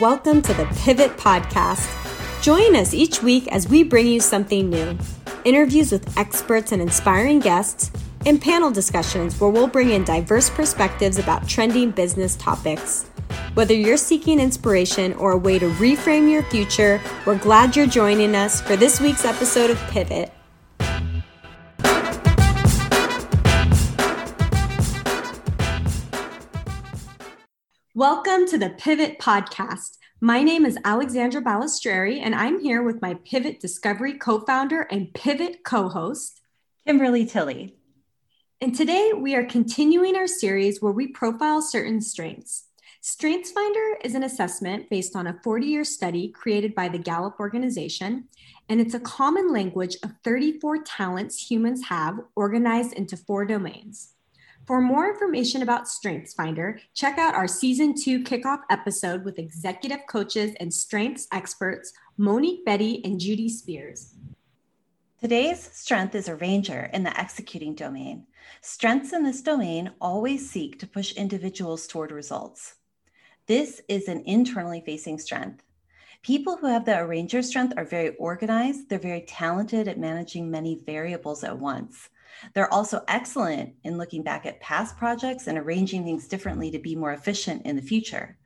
Welcome to the Pivot Podcast. Join us each week as we bring you something new. Interviews with experts and inspiring guests, and panel discussions where we'll bring in diverse perspectives about trending business topics. Whether you're seeking inspiration or a way to reframe your future, we're glad you're joining us for this week's episode of Pivot. Welcome to the Pivot Podcast. My name is Alexandra Balistrary, and I'm here with my Pivot Discovery co-founder and Pivot co-host, Kimberly Tilley. And today we are continuing our series where we profile certain strengths. StrengthsFinder is an assessment based on a 40-year study created by the Gallup organization, and it's a common language of 34 talents humans have organized into 4 domains. For more information about StrengthsFinder, check out our Season 2 kickoff episode with executive coaches and strengths experts, Monique Betty and Judy Spears. Today's strength is a ranger in the executing domain. Strengths in this domain always seek to push individuals toward results. This is an internally facing strength. People who have the arranger strength are very organized. They're very talented at managing many variables at once. They're also excellent in looking back at past projects and arranging things differently to be more efficient in the future.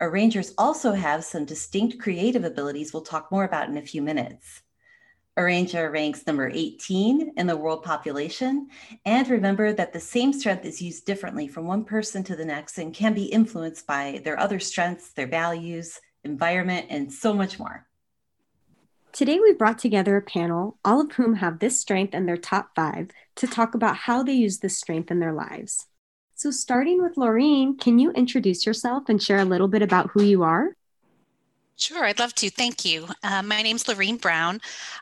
Arrangers also have some distinct creative abilities we'll talk more about in a few minutes. Arranger ranks number 18 in the world population. And remember that the same strength is used differently from one person to the next and can be influenced by their other strengths, their values, environment, and so much more. Today, we brought together a panel, all of whom have this strength in their top 5, to talk about how they use this strength in their lives. So starting with Laureen, can you introduce yourself and share a little bit about who you are? Sure, I'd love to. Thank you. My name's Laureen Brown.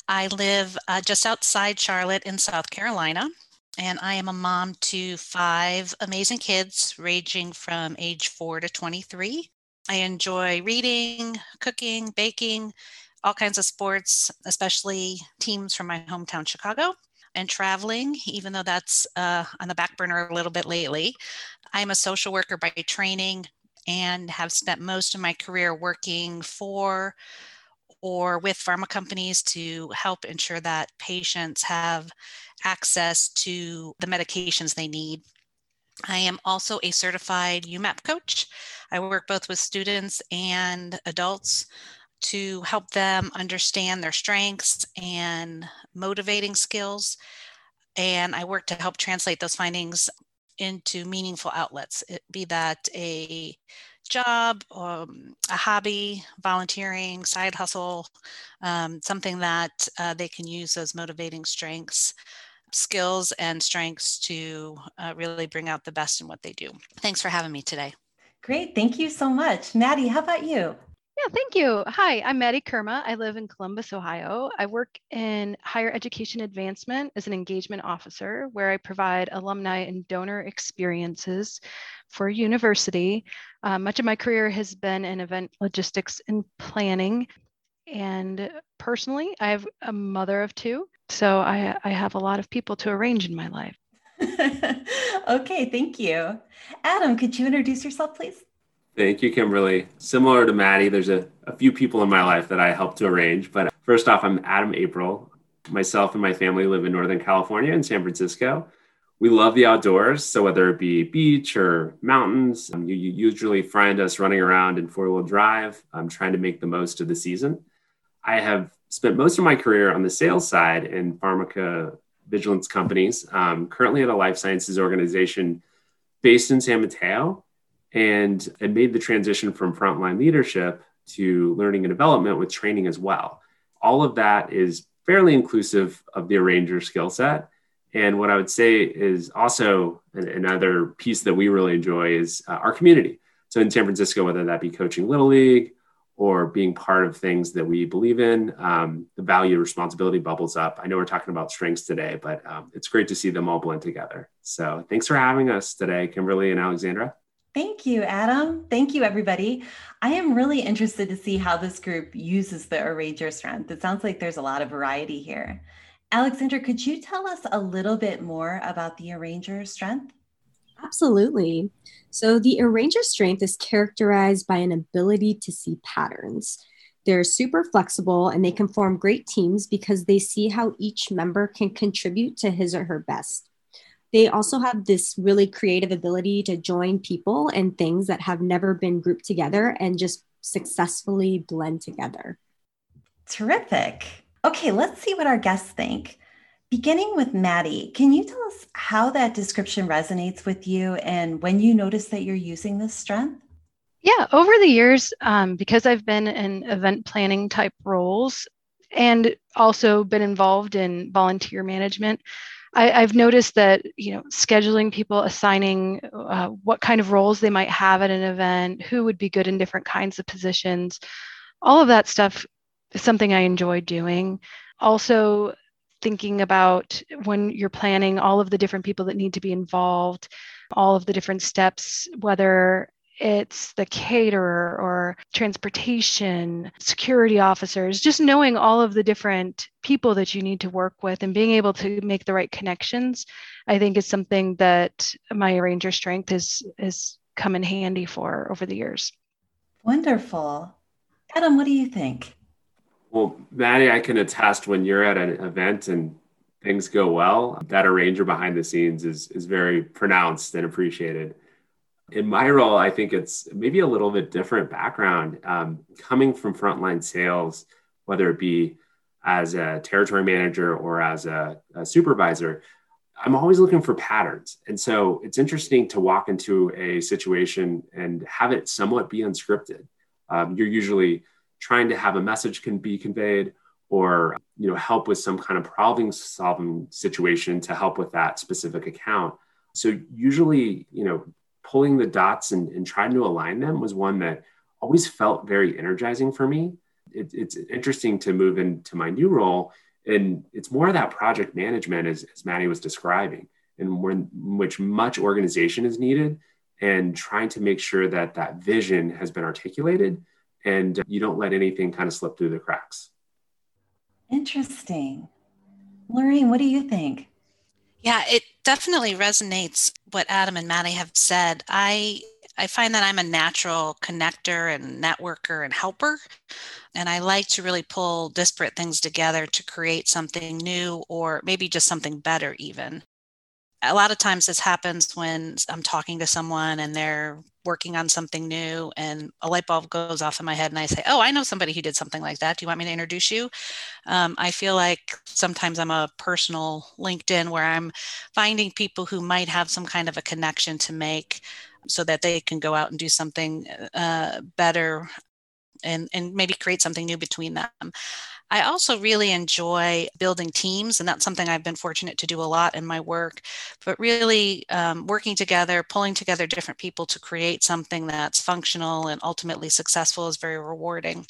I live just outside Charlotte in South Carolina, and I am a mom to 5 amazing kids ranging from age 4 to 23. I enjoy reading, cooking, baking, all kinds of sports, especially teams from my hometown, Chicago, and traveling, even though that's on the back burner a little bit lately. I'm a social worker by training and have spent most of my career working for or with pharma companies to help ensure that patients have access to the medications they need. I am also a certified UMAP coach. I work both with students and adults to help them understand their strengths and motivating skills. And I work to help translate those findings into meaningful outlets, be that a job, a hobby, volunteering, side hustle, something that they can use those motivating strengths, skills and strengths to really bring out the best in what they do. Thanks for having me today. Great, thank you so much. Maddie, how about you? Yeah, thank you. Hi, I'm Maddie Kerma. I live in Columbus, Ohio. I work in higher education advancement as an engagement officer, where I provide alumni and donor experiences for university. Much of my career has been in event logistics and planning. And personally, I have a mother of 2, so I have a lot of people to arrange in my life. Okay, thank you. Adam, could you introduce yourself, please? Thank you, Kimberly. Similar to Maddie, there's a few people in my life that I help to arrange. But first off, I'm Adam April. Myself and my family live in Northern California in San Francisco. We love the outdoors. So whether it be beach or mountains, you usually find us running around in 4-wheel drive, trying to make the most of the season. I have spent most of my career on the sales side in pharmacovigilance companies, currently at a life sciences organization based in San Mateo. And I made the transition from frontline leadership to learning and development with training as well. All of that is fairly inclusive of the arranger skill set. And what I would say is also another piece that we really enjoy is our community. So in San Francisco, whether that be coaching Little League or being part of things that we believe in, the value of responsibility bubbles up. I know we're talking about strengths today, but it's great to see them all blend together. So thanks for having us today, Kimberly and Alexandra. Thank you, Adam. Thank you, everybody. I am really interested to see how this group uses the arranger strength. It sounds like there's a lot of variety here. Alexandra, could you tell us a little bit more about the arranger strength? Absolutely. So the arranger's strength is characterized by an ability to see patterns. They're super flexible and they can form great teams because they see how each member can contribute to his or her best. They also have this really creative ability to join people and things that have never been grouped together and just successfully blend together. Terrific. Okay, let's see what our guests think. Beginning with Maddie, can you tell us how that description resonates with you and when you notice that you're using this strength? Yeah, over the years, because I've been in event planning type roles and also been involved in volunteer management, I've noticed that, scheduling people, assigning what kind of roles they might have at an event, who would be good in different kinds of positions, all of that stuff is something I enjoy doing. Also, thinking about when you're planning all of the different people that need to be involved, all of the different steps, whether it's the caterer or transportation, security officers, just knowing all of the different people that you need to work with and being able to make the right connections, I think is something that my arranger strength has come in handy for over the years. Wonderful. Adam, what do you think? Well, Maddie, I can attest when you're at an event and things go well, that arranger behind the scenes is very pronounced and appreciated. In my role, I think it's maybe a little bit different background. Coming from frontline sales, whether it be as a territory manager or as a supervisor, I'm always looking for patterns. And so it's interesting to walk into a situation and have it somewhat be unscripted. You're usually trying to have a message can be conveyed or, help with some kind of problem-solving situation to help with that specific account. So usually, pulling the dots and trying to align them was one that always felt very energizing for me. It's interesting to move into my new role. And it's more of that project management as Maddie was describing, and in which much organization is needed and trying to make sure that vision has been articulated and you don't let anything kind of slip through the cracks. Interesting. Laureen, what do you think? Yeah, it definitely resonates what Adam and Maddie have said. I find that I'm a natural connector and networker and helper, and I like to really pull disparate things together to create something new or maybe just something better even. A lot of times this happens when I'm talking to someone and they're working on something new and a light bulb goes off in my head and I say, oh, I know somebody who did something like that. Do you want me to introduce you? I feel like sometimes I'm a personal LinkedIn where I'm finding people who might have some kind of a connection to make so that they can go out and do something better and maybe create something new between them. I also really enjoy building teams, and that's something I've been fortunate to do a lot in my work, but really working together, pulling together different people to create something that's functional and ultimately successful is very rewarding.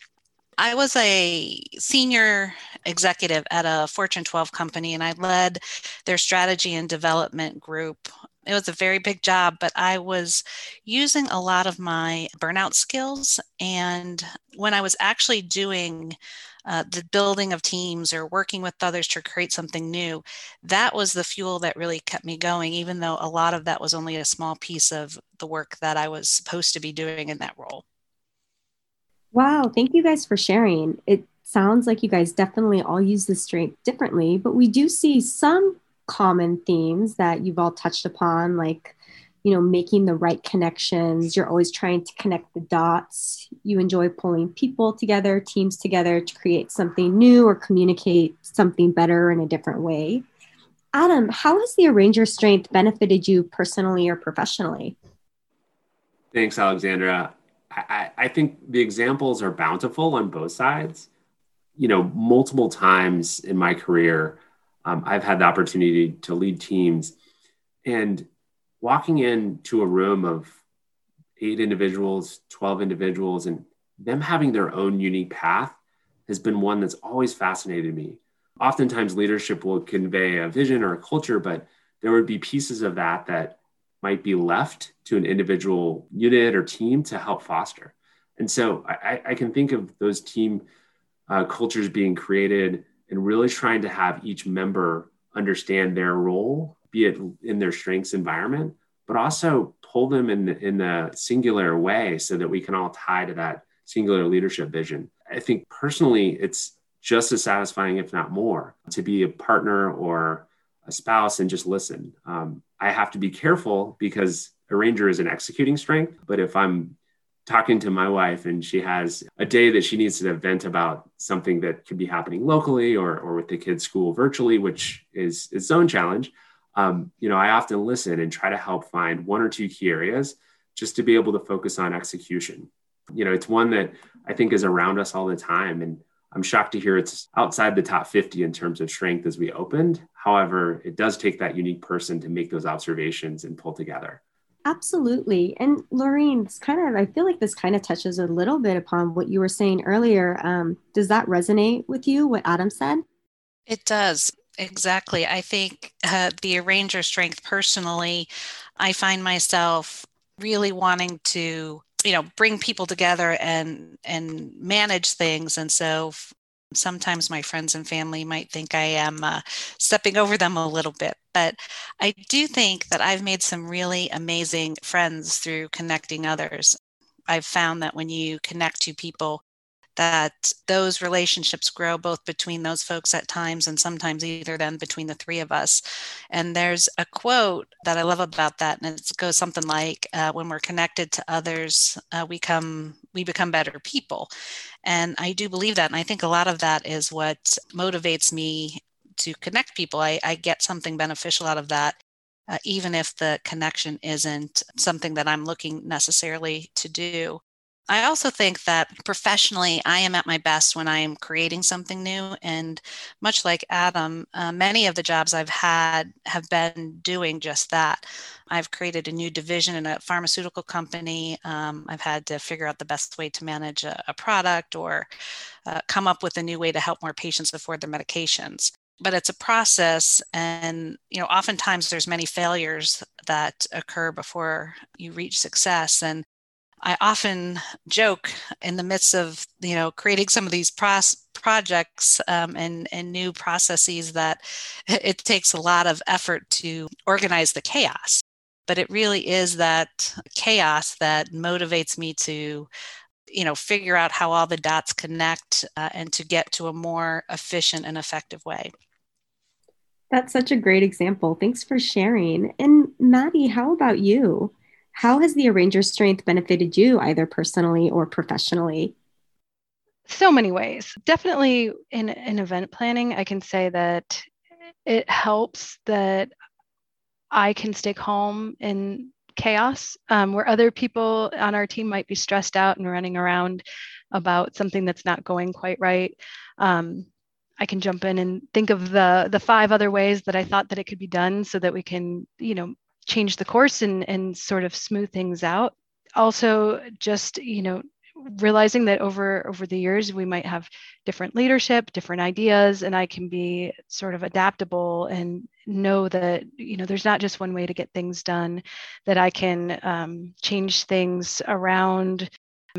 I was a senior executive at a Fortune 12 company, and I led their strategy and development group. It was a very big job, but I was using a lot of my burnout skills. And when I was actually doing the building of teams or working with others to create something new, that was the fuel that really kept me going, even though a lot of that was only a small piece of the work that I was supposed to be doing in that role. Wow. Thank you guys for sharing. It sounds like you guys definitely all use the strength differently, but we do see some common themes that you've all touched upon, like, making the right connections. You're always trying to connect the dots. You enjoy pulling people together, teams together to create something new or communicate something better in a different way. Adam, how has the arranger strength benefited you personally or professionally? Thanks, Alexandra. I think the examples are bountiful on both sides. Multiple times in my career, I've had the opportunity to lead teams, and walking into a room of 8 individuals, 12 individuals, and them having their own unique path has been one that's always fascinated me. Oftentimes leadership will convey a vision or a culture, but there would be pieces of that might be left to an individual unit or team to help foster. And so I can think of those team cultures being created and really trying to have each member understand their role, be it in their strengths environment, but also pull them in a singular way so that we can all tie to that singular leadership vision. I think personally, it's just as satisfying, if not more, to be a partner or a spouse and just listen. I have to be careful because a ranger is an executing strength, but if I'm talking to my wife and she has a day that she needs to vent about something that could be happening locally or with the kids' school virtually, which is its own challenge, I often listen and try to help find one or two key areas just to be able to focus on execution. It's one that I think is around us all the time. And I'm shocked to hear it's outside the top 50 in terms of strength as we opened. However, it does take that unique person to make those observations and pull together. Absolutely. And Laureen, I feel like this kind of touches a little bit upon what you were saying earlier. Does that resonate with you, what Adam said? It does. Exactly. I think the arranger strength personally, I find myself really wanting to, bring people together and manage things. And so sometimes my friends and family might think I am stepping over them a little bit. But I do think that I've made some really amazing friends through connecting others. I've found that when you connect to people, that those relationships grow both between those folks at times and sometimes either then between the three of us. And there's a quote that I love about that. And it goes something like, when we're connected to others, we become better people. And I do believe that. And I think a lot of that is what motivates me to connect people. I get something beneficial out of that, even if the connection isn't something that I'm looking necessarily to do. I also think that professionally, I am at my best when I am creating something new. And much like Adam, many of the jobs I've had have been doing just that. I've created a new division in a pharmaceutical company. I've had to figure out the best way to manage a product or come up with a new way to help more patients afford their medications. But it's a process, and oftentimes there's many failures that occur before you reach success. And I often joke in the midst of, creating some of these projects and new processes that it takes a lot of effort to organize the chaos. But it really is that chaos that motivates me to, figure out how all the dots connect and to get to a more efficient and effective way. That's such a great example. Thanks for sharing. And Maddie, how about you? How has the arranger strength benefited you either personally or professionally? So many ways. Definitely in event planning, I can say that it helps that I can stay calm in chaos, where other people on our team might be stressed out and running around about something that's not going quite right. I can jump in and think of the five other ways that I thought that it could be done so that we can, change the course and sort of smooth things out. Also, just, realizing that over the years, we might have different leadership, different ideas, and I can be sort of adaptable and know that, there's not just one way to get things done, that I can change things around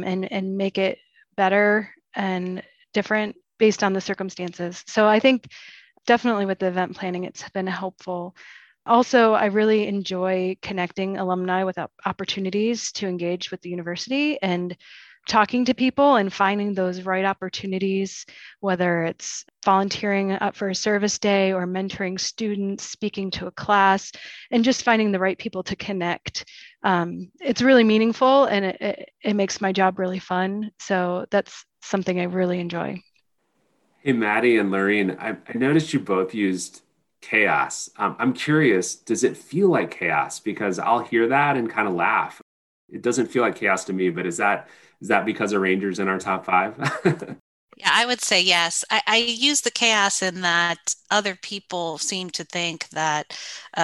and make it better and different based on the circumstances. So I think definitely with the event planning, it's been helpful. Also, I really enjoy connecting alumni with opportunities to engage with the university and talking to people and finding those right opportunities, whether it's volunteering up for a service day or mentoring students, speaking to a class, and just finding the right people to connect. It's really meaningful and it makes my job really fun. So that's something I really enjoy. Hey, Maddie and Laureen, I noticed you both used chaos. I'm curious, does it feel like chaos? Because I'll hear that and kind of laugh. It doesn't feel like chaos to me, but is that because arrangers in our top 5? Yeah, I would say yes. I use the chaos in that other people seem to think that,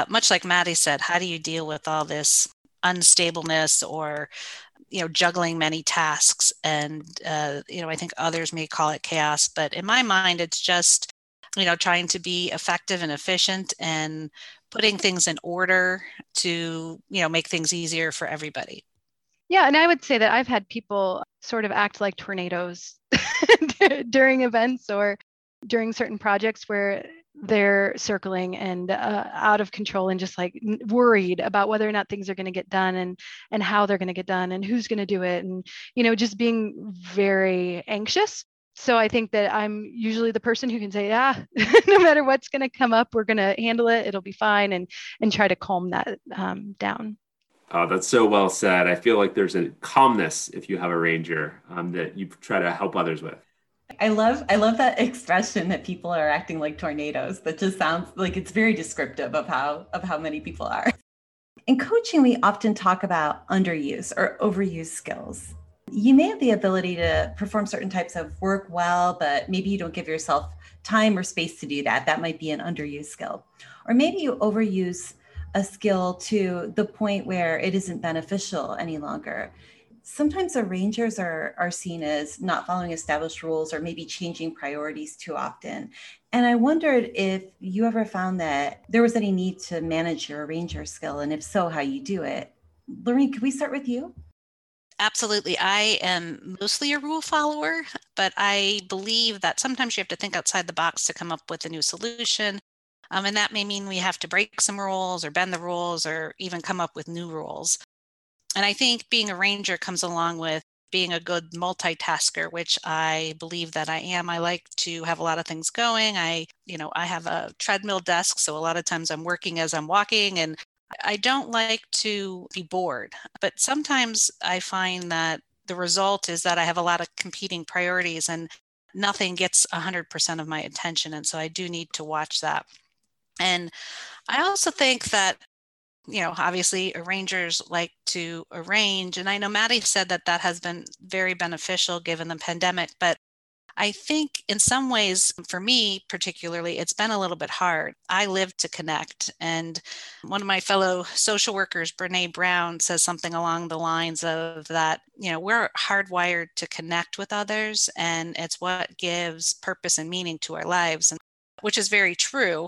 much like Maddie said, how do you deal with all this unstableness or juggling many tasks? And I think others may call it chaos, but in my mind, it's just trying to be effective and efficient and putting things in order to, make things easier for everybody. Yeah. And I would say that I've had people sort of act like tornadoes during events or during certain projects where they're circling and out of control and just like worried about whether or not things are going to get done and how they're going to get done and who's going to do it and, you know, just being very anxious. So I think that I'm usually the person who can say, yeah, no matter what's going to come up, we're going to handle it. It'll be fine. And try to calm that down. Oh, that's so well said. I feel like there's a calmness if you have a ranger that you try to help others with. I love that expression that people are acting like tornadoes. That just sounds like it's very descriptive of how many people are. In coaching, we often talk about underuse or overuse skills. You may have the ability to perform certain types of work well, but maybe you don't give yourself time or space to do that. That might be an underused skill. Or maybe you overuse a skill to the point where it isn't beneficial any longer. Sometimes the rangers are seen as not following established rules or maybe changing priorities too often. And I wondered if you ever found that there was any need to manage your ranger skill, and if so, how you do it. Laureen, can we start with you? Absolutely. I am mostly a rule follower, but I believe that sometimes you have to think outside the box to come up with a new solution. And that may mean we have to break some rules or bend the rules or even come up with new rules. And I think being a ranger comes along with being a good multitasker, which I believe that I am. I like to have a lot of things going. I have a treadmill desk, so a lot of times I'm working as I'm walking, and I don't like to be bored. But sometimes I find that the result is that I have a lot of competing priorities and nothing gets 100% of my attention. And so I do need to watch that. And I also think that, you know, obviously arrangers like to arrange. And I know Maddie said that that has been very beneficial given the pandemic, but I think in some ways for me particularly, it's been a little bit hard. I live to connect. And one of my fellow social workers, Brené Brown, says something along the lines of that, you know, we're hardwired to connect with others, and it's what gives purpose and meaning to our lives, and which is very true,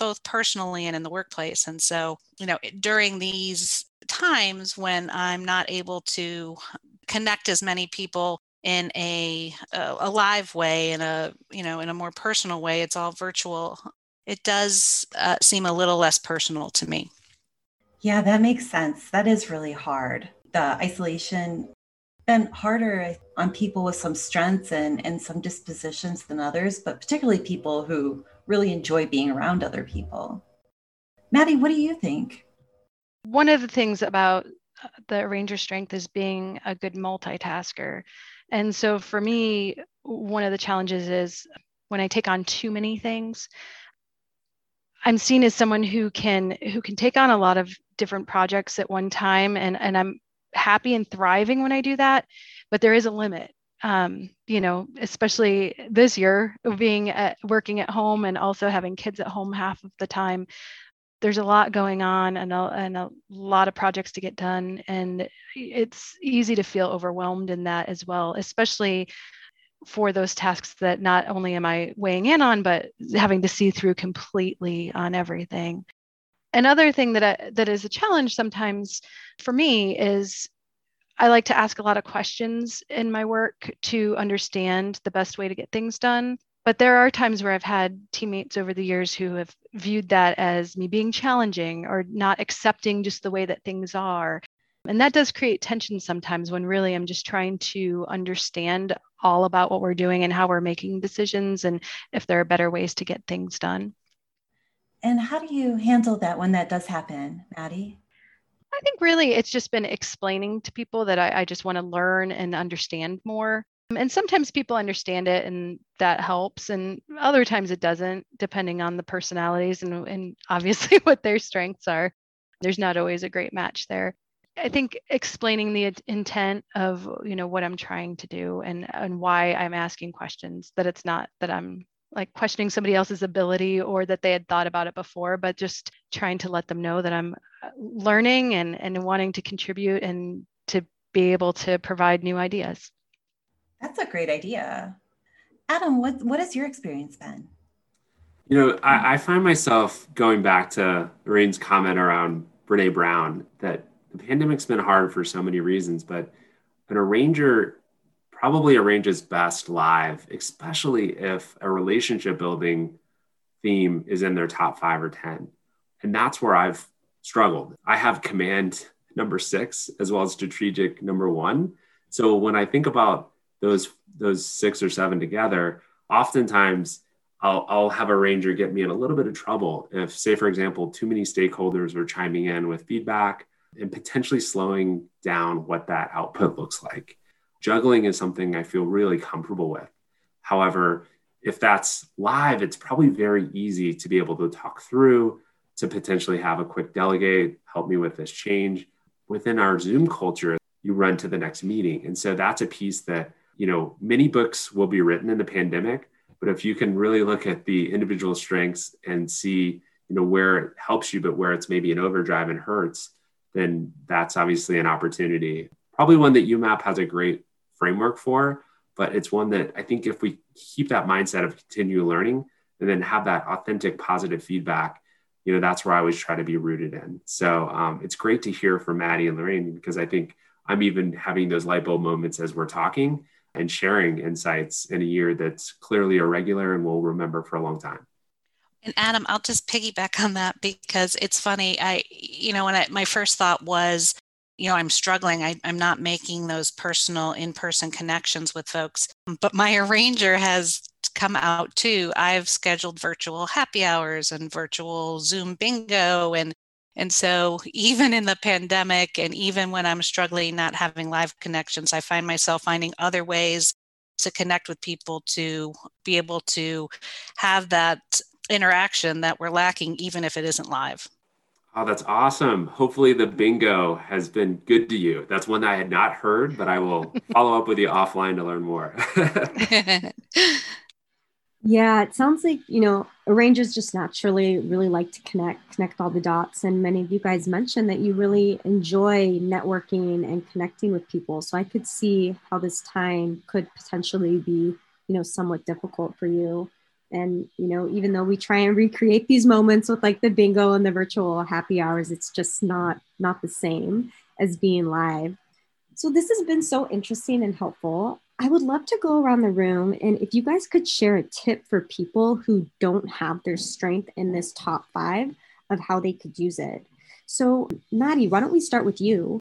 both personally and in the workplace. And so, you know, during these times when I'm not able to connect as many people in a live way, in a more personal way, it's all virtual. It does seem a little less personal to me. Yeah, that makes sense. That is really hard. The isolation been harder on people with some strengths and some dispositions than others, but particularly people who really enjoy being around other people. Maddie, what do you think? One of the things about the ranger strength is being a good multitasker. And so for me, one of the challenges is when I take on too many things, I'm seen as someone who can take on a lot of different projects at one time. And I'm happy and thriving when I do that, but there is a limit. You know, especially this year, working at home and also having kids at home half of the time, there's a lot going on and a lot of projects to get done. And it's easy to feel overwhelmed in that as well, especially for those tasks that not only am I weighing in on, but having to see through completely on everything. Another thing that is a challenge sometimes for me is I like to ask a lot of questions in my work to understand the best way to get things done. But there are times where I've had teammates over the years who have viewed that as me being challenging or not accepting just the way that things are. And that does create tension sometimes when really I'm just trying to understand all about what we're doing and how we're making decisions and if there are better ways to get things done. And how do you handle that when that does happen, Maddie? I think really it's just been explaining to people that I just want to learn and understand more. And sometimes people understand it and that helps. And other times it doesn't, depending on the personalities and obviously what their strengths are. There's not always a great match there. I think explaining the intent of, you know, what I'm trying to do and why I'm asking questions, that it's not that I'm like questioning somebody else's ability or that they had thought about it before, but just trying to let them know that I'm learning and wanting to contribute and to be able to provide new ideas. That's a great idea. Adam, what has your experience been? You know, I find myself going back to Lorraine's comment around Brené Brown, that the pandemic's been hard for so many reasons, but an arranger probably arranges best live, especially if a relationship building theme is in their top 5 or 10. And that's where I've struggled. I have command number 6 as well as strategic number 1. So when I think about those 6 or 7 together, oftentimes I'll have a ranger get me in a little bit of trouble if, say, for example, too many stakeholders are chiming in with feedback and potentially slowing down what that output looks like. Juggling is something I feel really comfortable with. However, if that's live, it's probably very easy to be able to talk through, to potentially have a quick delegate, help me with this change. Within our Zoom culture, you run to the next meeting. And so that's a piece that, you know, many books will be written in the pandemic, but if you can really look at the individual strengths and see, you know, where it helps you, but where it's maybe an overdrive and hurts, then that's obviously an opportunity. Probably one that UMAP has a great framework for, but it's one that I think if we keep that mindset of continual learning and then have that authentic positive feedback, you know, that's where I always try to be rooted in. So it's great to hear from Maddie and Laureen, because I think I'm even having those light bulb moments as we're talking and sharing insights in a year that's clearly irregular and we'll remember for a long time. And Adam, I'll just piggyback on that because it's funny. My first thought was, you know, I'm struggling. I'm not making those personal in-person connections with folks, but my arranger has come out too. I've scheduled virtual happy hours and virtual Zoom bingo. And so even in the pandemic, and even when I'm struggling, not having live connections, I find myself finding other ways to connect with people, to be able to have that interaction that we're lacking, even if it isn't live. Oh, that's awesome. Hopefully the bingo has been good to you. That's one that I had not heard, but I will follow up with you offline to learn more. Yeah, it sounds like, you know, arrangers just naturally really like to connect all the dots. And many of you guys mentioned that you really enjoy networking and connecting with people. So I could see how this time could potentially be, you know, somewhat difficult for you. And, you know, even though we try and recreate these moments with like the bingo and the virtual happy hours, it's just not the same as being live. So this has been so interesting and helpful. I would love to go around the room, and if you guys could share a tip for people who don't have their strength in this top 5 of how they could use it. So Maddie, why don't we start with you?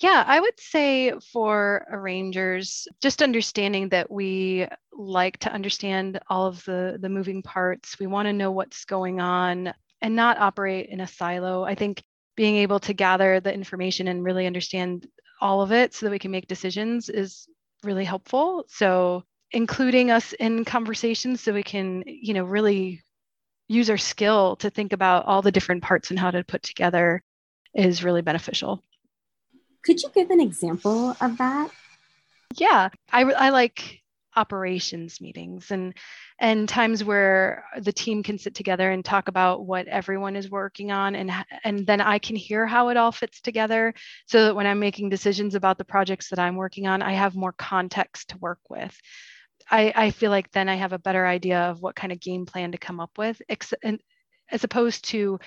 Yeah, I would say for arrangers, just understanding that we like to understand all of the moving parts. We want to know what's going on and not operate in a silo. I think being able to gather the information and really understand all of it so that we can make decisions is really helpful. So including us in conversations so we can, you know, really use our skill to think about all the different parts and how to put together is really beneficial. Could you give an example of that? Yeah, I like operations meetings and times where the team can sit together and talk about what everyone is working on, and then I can hear how it all fits together so that when I'm making decisions about the projects that I'm working on, I have more context to work with. I feel like then I have a better idea of what kind of game plan to come up with, as opposed to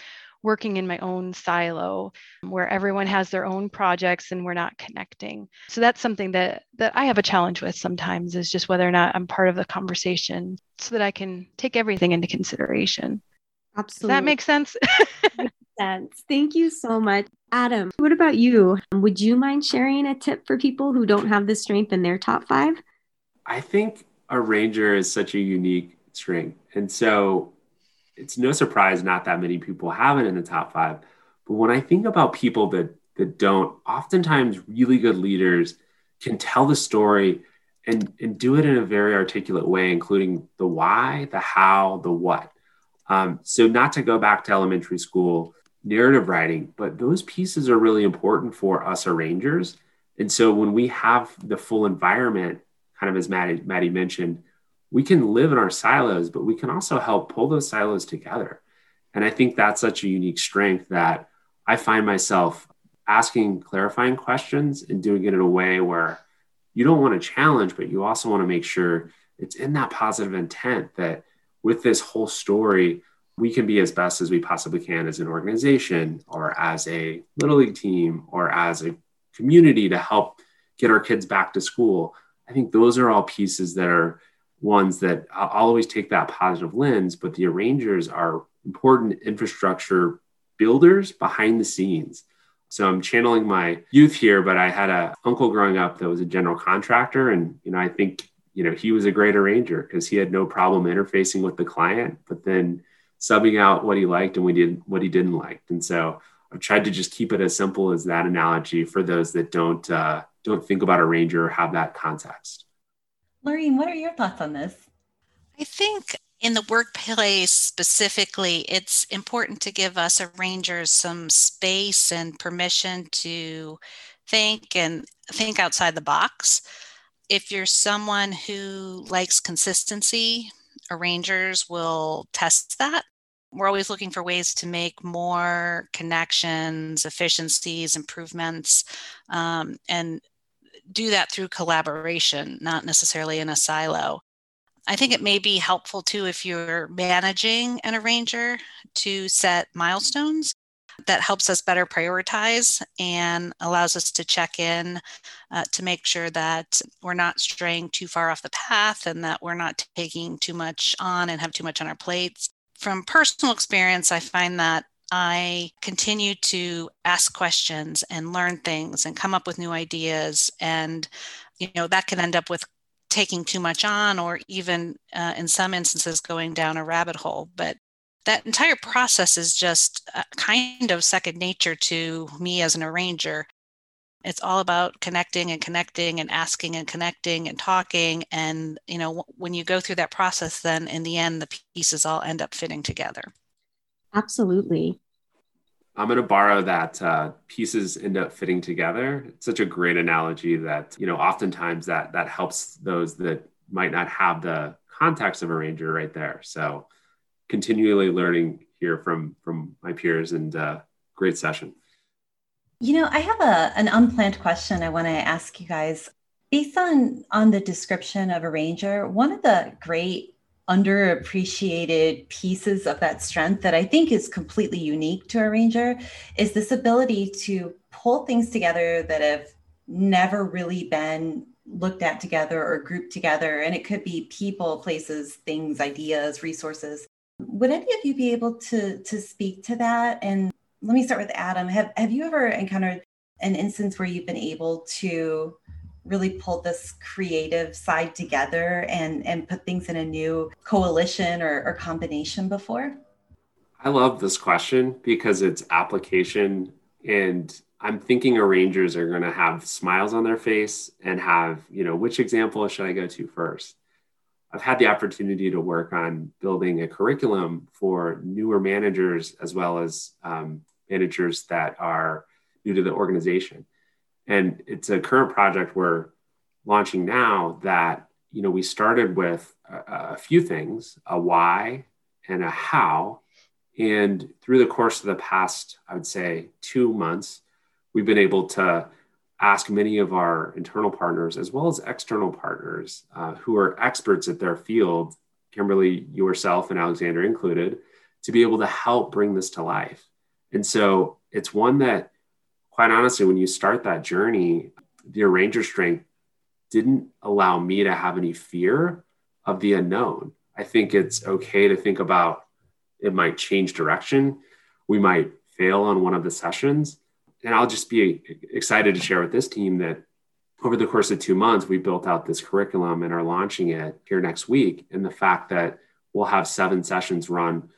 working in my own silo where everyone has their own projects and we're not connecting. So that's something that I have a challenge with sometimes, is just whether or not I'm part of the conversation so that I can take everything into consideration. Absolutely. Does that make sense? Sense. Thank you so much. Adam, what about you? Would you mind sharing a tip for people who don't have the strength in their top 5? I think a ranger is such a unique strength. And so it's no surprise not that many people have it in the top 5. But when I think about people that don't, oftentimes really good leaders can tell the story and do it in a very articulate way, including the why, the how, the what. So not to go back to elementary school narrative writing, but those pieces are really important for us arrangers. And so when we have the full environment, kind of as Maddie mentioned, we can live in our silos, but we can also help pull those silos together. And I think that's such a unique strength that I find myself asking clarifying questions and doing it in a way where you don't want to challenge, but you also want to make sure it's in that positive intent that with this whole story, we can be as best as we possibly can as an organization or as a Little League team or as a community to help get our kids back to school. I think those are all pieces that are ones that I'll always take that positive lens, but the arrangers are important infrastructure builders behind the scenes. So I'm channeling my youth here, but I had an uncle growing up that was a general contractor. And, I think, he was a great arranger because he had no problem interfacing with the client, but then subbing out what he liked and what he didn't like. And so I've tried to just keep it as simple as that analogy for those that don't think about arranger or have that context. Laureen, what are your thoughts on this? I think in the workplace specifically, it's important to give us arrangers some space and permission to think outside the box. If you're someone who likes consistency, arrangers will test that. We're always looking for ways to make more connections, efficiencies, improvements, and do that through collaboration, not necessarily in a silo. I think it may be helpful too if you're managing an arranger to set milestones. That helps us better prioritize and allows us to check in to make sure that we're not straying too far off the path and that we're not taking too much on and have too much on our plates. From personal experience, I find that I continue to ask questions and learn things and come up with new ideas. And, that can end up with taking too much on or even in some instances going down a rabbit hole. But that entire process is just kind of second nature to me as an arranger. It's all about connecting and asking and connecting and talking. And, when you go through that process, then in the end, the pieces all end up fitting together. Absolutely. I'm going to borrow that pieces end up fitting together. It's such a great analogy that, oftentimes that helps those that might not have the context of arranger right there. So continually learning here from my peers and great session. I have an unplanned question I want to ask you guys. Based on the description of arranger, one of the great underappreciated pieces of that strength that I think is completely unique to arranger is this ability to pull things together that have never really been looked at together or grouped together. And it could be people, places, things, ideas, resources. Would any of you be able to speak to that? And let me start with Adam. Have you ever encountered an instance where you've been able to really pull this creative side together and put things in a new coalition or combination before? I love this question because it's application, and I'm thinking arrangers are going to have smiles on their face and have, which example should I go to first? I've had the opportunity to work on building a curriculum for newer managers as well as managers that are new to the organization. And it's a current project we're launching now that, we started with a few things, a why and a how. And through the course of the past, I would say 2 months, we've been able to ask many of our internal partners as well as external partners who are experts at their field, Kimberly, yourself, and Alexandra included, to be able to help bring this to life. And so it's one that, quite honestly, when you start that journey, the arranger strength didn't allow me to have any fear of the unknown. I think it's okay to think about it might change direction. We might fail on one of the sessions. And I'll just be excited to share with this team that over the course of 2 months, we built out this curriculum and are launching it here next week. And the fact that we'll have 7 sessions run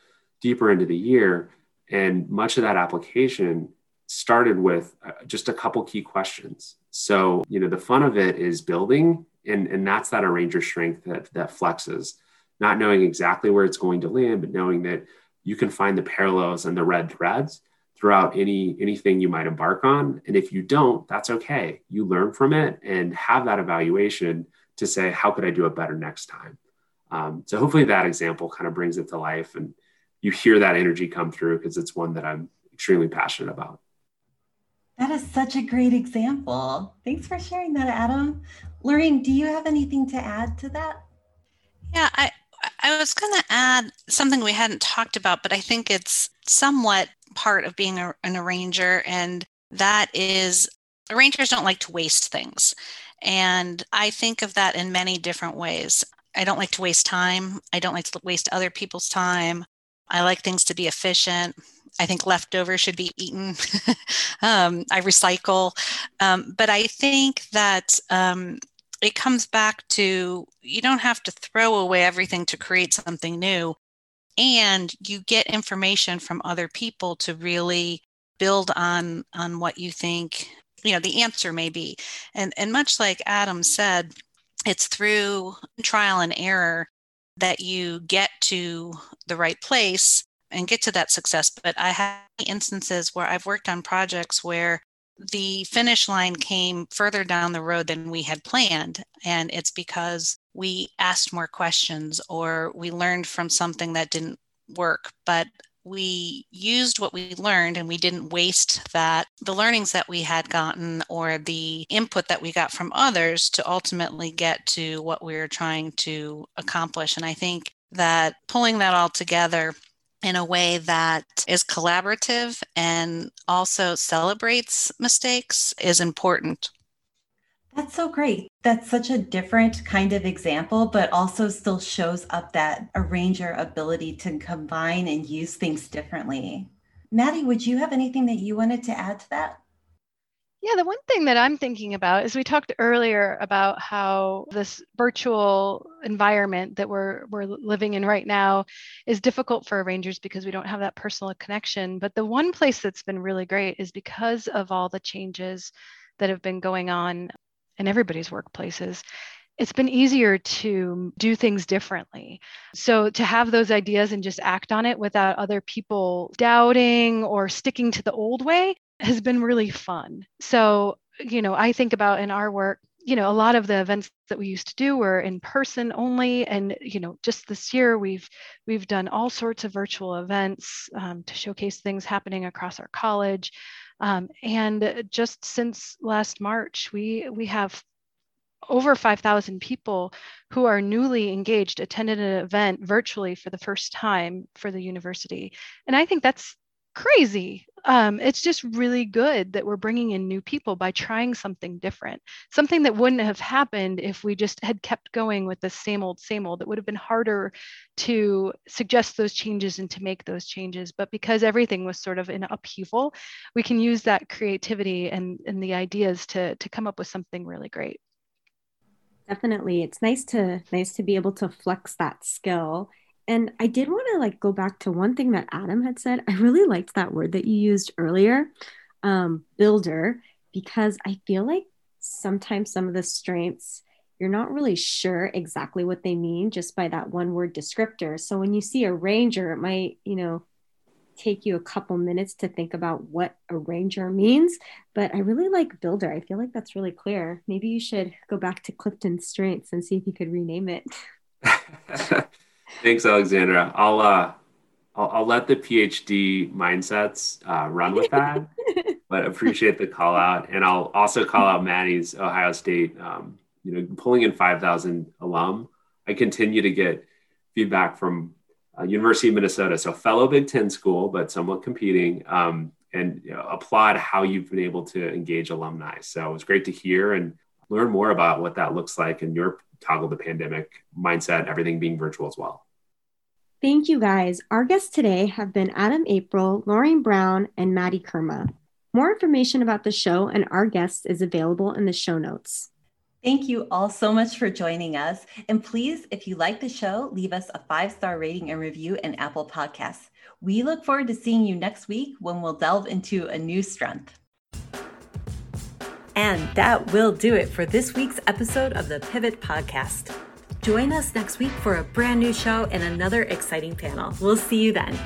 deeper into the year, and much of that application started with just a couple key questions. So, the fun of it is building, and that's that arranger strength that flexes, not knowing exactly where it's going to land, but knowing that you can find the parallels and the red threads throughout anything you might embark on. And if you don't, that's okay. You learn from it and have that evaluation to say, how could I do it better next time? So hopefully that example kind of brings it to life and you hear that energy come through because it's one that I'm extremely passionate about. That is such a great example. Thanks for sharing that, Adam. Laureen, do you have anything to add to that? Yeah, I was going to add something we hadn't talked about, but I think it's somewhat part of being an arranger, and that is arrangers don't like to waste things. And I think of that in many different ways. I don't like to waste time. I don't like to waste other people's time. I like things to be efficient. I think leftover should be eaten. I recycle. But I think that it comes back to, you don't have to throw away everything to create something new. And you get information from other people to really build on what you think, you know, the answer may be. And much like Adam said, it's through trial and error that you get to the right place and get to that success. But I have instances where I've worked on projects where the finish line came further down the road than we had planned. And it's because we asked more questions or we learned from something that didn't work, but we used what we learned and we didn't waste that, the learnings that we had gotten or the input that we got from others to ultimately get to what we were trying to accomplish. And I think that pulling that all together in a way that is collaborative and also celebrates mistakes is important. That's so great. That's such a different kind of example, but also still shows up that arranger ability to combine and use things differently. Maddie, would you have anything that you wanted to add to that? Yeah, the one thing that I'm thinking about is we talked earlier about how this virtual environment that we're living in right now is difficult for arrangers because we don't have that personal connection. But the one place that's been really great is because of all the changes that have been going on in everybody's workplaces, it's been easier to do things differently. So to have those ideas and just act on it without other people doubting or sticking to the old way has been really fun. So, you know, I think about in our work, you know, a lot of the events that we used to do were in person only. And, you know, just this year, we've done all sorts of virtual events to showcase things happening across our college. And just since last March, we have over 5,000 people who are newly engaged, attended an event virtually for the first time for the university. And I think that's crazy. It's just really good that we're bringing in new people by trying something different, something that wouldn't have happened if we just had kept going with the same old. It would have been harder to suggest those changes and to make those changes. But because everything was sort of in upheaval, we can use that creativity and the ideas to come up with something really great. Definitely. It's nice to be able to flex that skill. And I did want to go back to one thing that Adam had said. I really liked that word that you used earlier, builder, because I feel like sometimes some of the strengths, you're not really sure exactly what they mean just by that one word descriptor. So when you see arranger, it might, take you a couple minutes to think about what arranger means. But I really like builder. I feel like that's really clear. Maybe you should go back to CliftonStrengths and see if you could rename it. Thanks, Alexandra. I'll let the PhD mindsets run with that, but appreciate the call out. And I'll also call out Maddie's Ohio State, pulling in 5,000 alum. I continue to get feedback from University of Minnesota, so fellow Big Ten school, but somewhat competing, and applaud how you've been able to engage alumni. So it's great to hear and learn more about what that looks like in your toggle the pandemic mindset, everything being virtual as well. Thank you guys. Our guests today have been Adam April, Laureen Brown, and Maddie Kerma. More information about the show and our guests is available in the show notes. Thank you all so much for joining us. And please, if you like the show, leave us a 5-star rating and review in Apple Podcasts. We look forward to seeing you next week when we'll delve into a new strength. And that will do it for this week's episode of the Pivot Podcast. Join us next week for a brand new show and another exciting panel. We'll see you then.